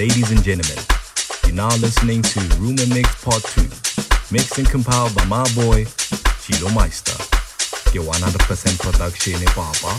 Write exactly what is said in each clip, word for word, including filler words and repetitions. Ladies and gentlemen, you're now listening to Rumor Mix Part two, mixed and compiled by my boy, Chilo Meister. Your one hundred percent production in Papa.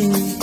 Yeah.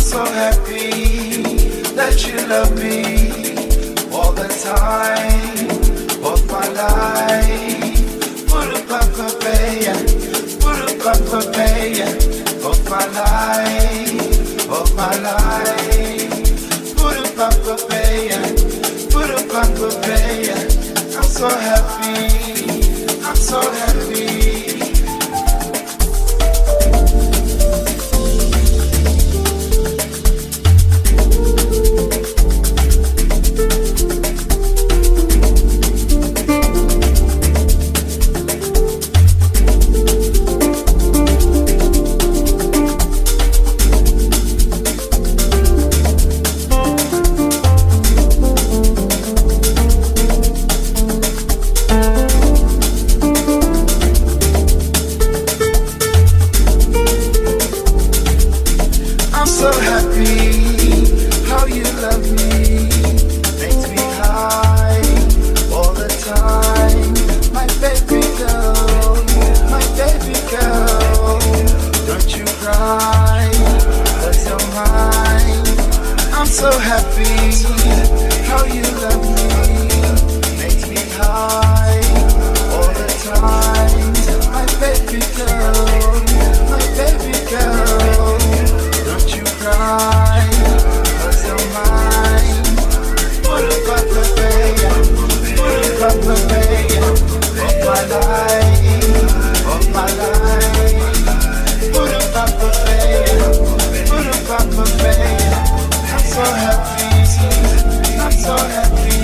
so happy that you love me all the time of my life. Puro Papa Pi, Puro Papa Pi of my life, of my life. Puro Papa Pi, Puro Papa Pi. I'm so happy, I'm so happy. I'm so happy how you love me, makes me high all the time. My baby girl, my baby girl, don't you cry, cause you're mine. Put a bottle of baby, put a bottle of baby of my life, of my life. Put a bottle of baby, put a bottle of baby. I'm so happy, I'm so happy, I'm so happy.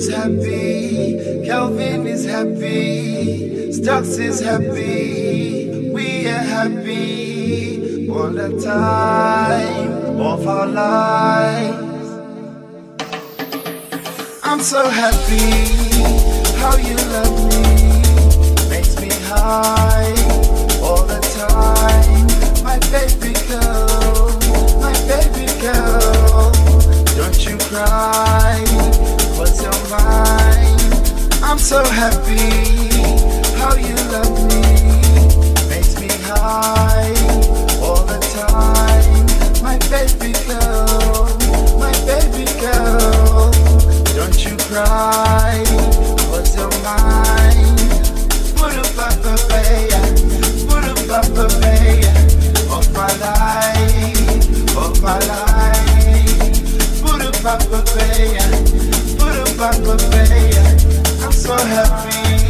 Happy, Calvin is happy, Stux is happy, we are happy all the time of our lives. I'm so happy how you love me, makes me high all the time. My baby girl, my baby girl, don't you cry. What's your mind? I'm so happy how you love me, makes me high all the time. My baby girl, my baby girl, don't you cry. What's your mind? Puro Papa Pi, Puro Papa Pi of my life, of my life. Puro Papa Pi, Papa Pi, I'm so happy.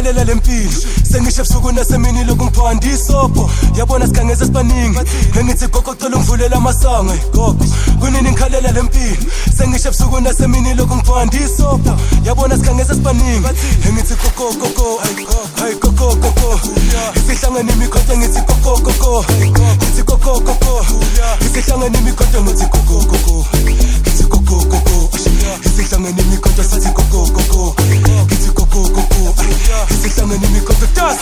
ngikhalela lempilo sengishebusuku nasemini lokungiphanda isobho yabona sikhangeze sibaningi ngithi gogo cela ungivulela amasango gogo kunini ngikhalela lempilo sengishebusuku nasemini lokungiphanda isobho yabona sikhangeze sibaningi ngithi gogo gogo ay gogo gogo isihlangene imikhonto ngithi gogo gogo ngithi gogo gogo isihlangene imikhonto ngithi gogo gogo ngithi gogo gogo isihlangene imikhonto sathi gogo gogo ngithi gogo gogo isihlangene imikhonto tas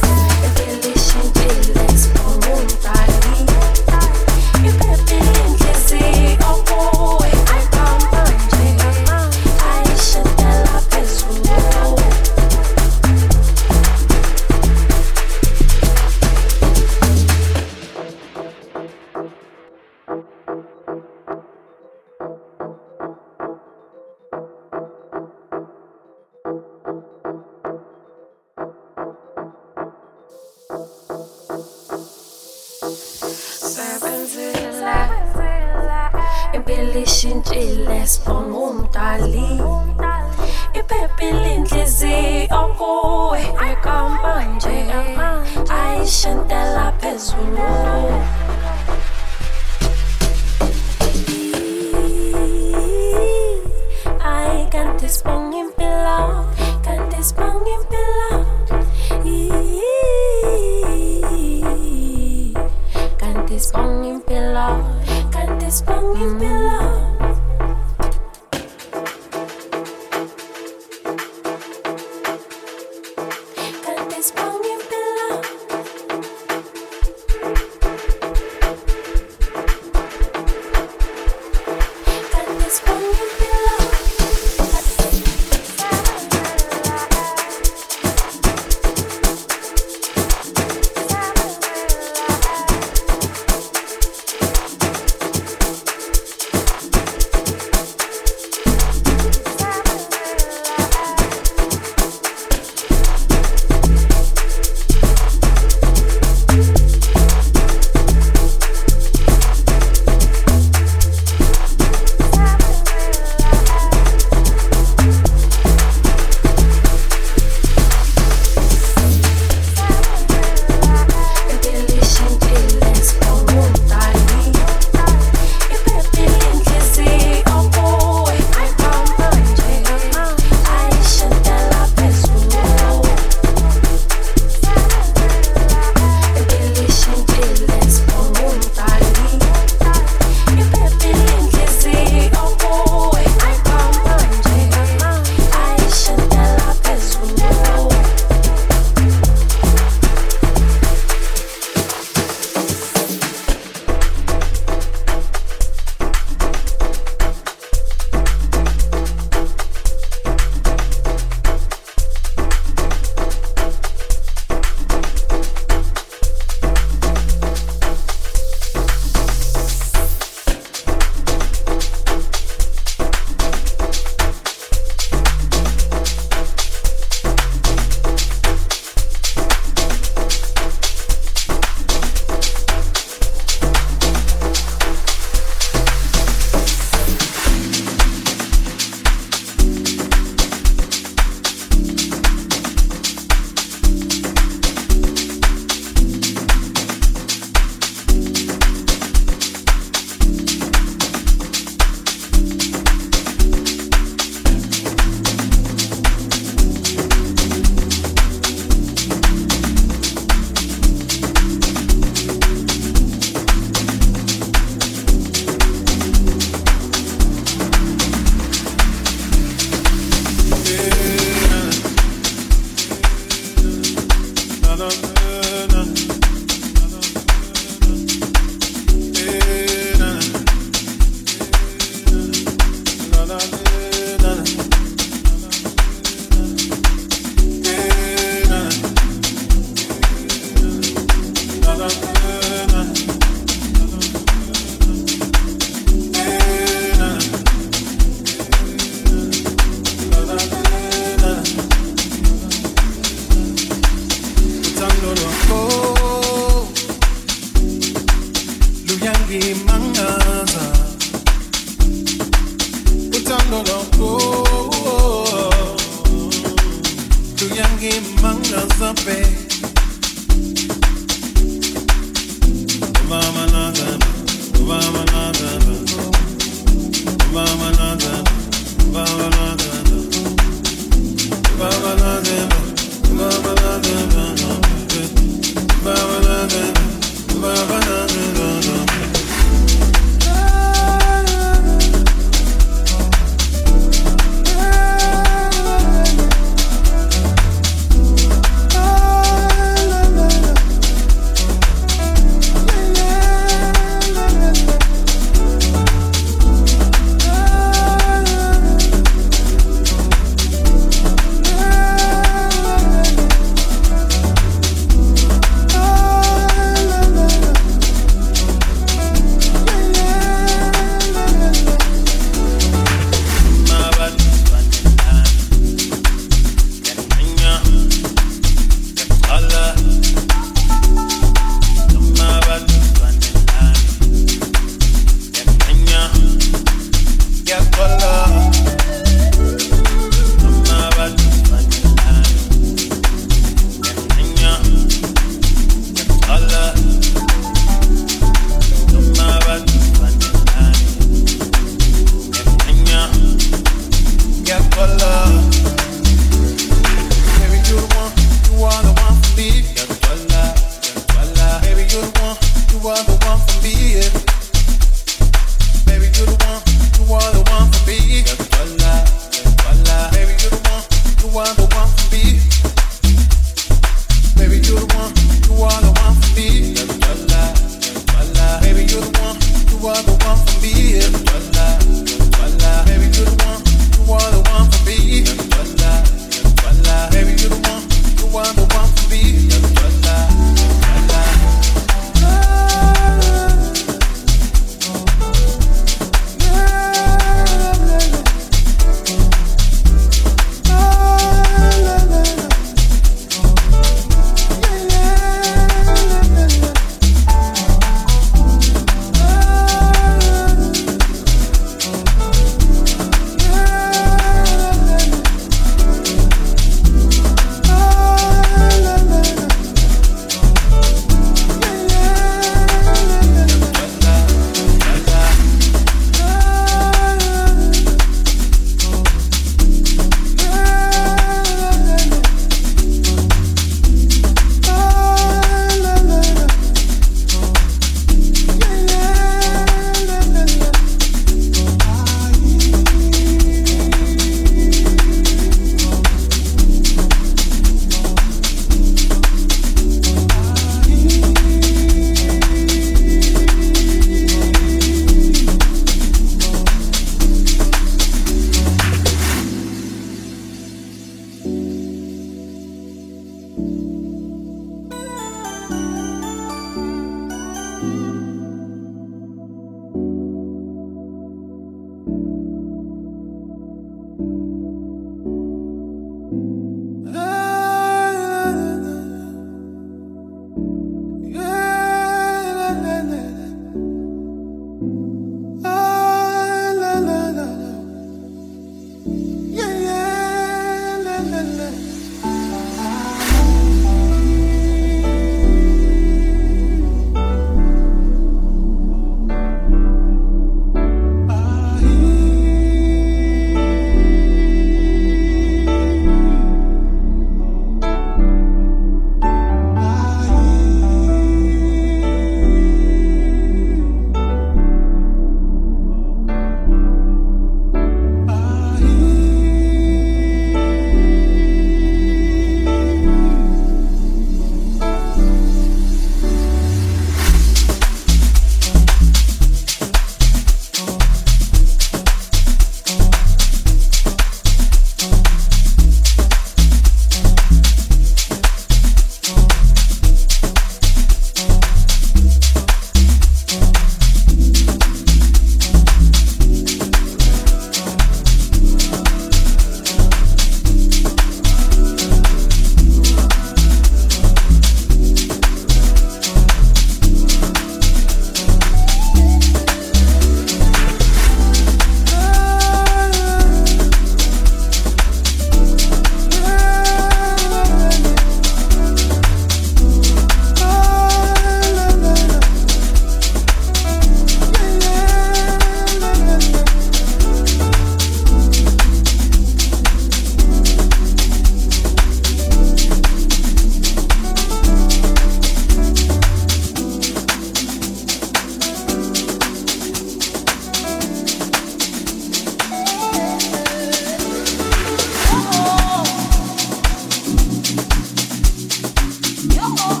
Yo.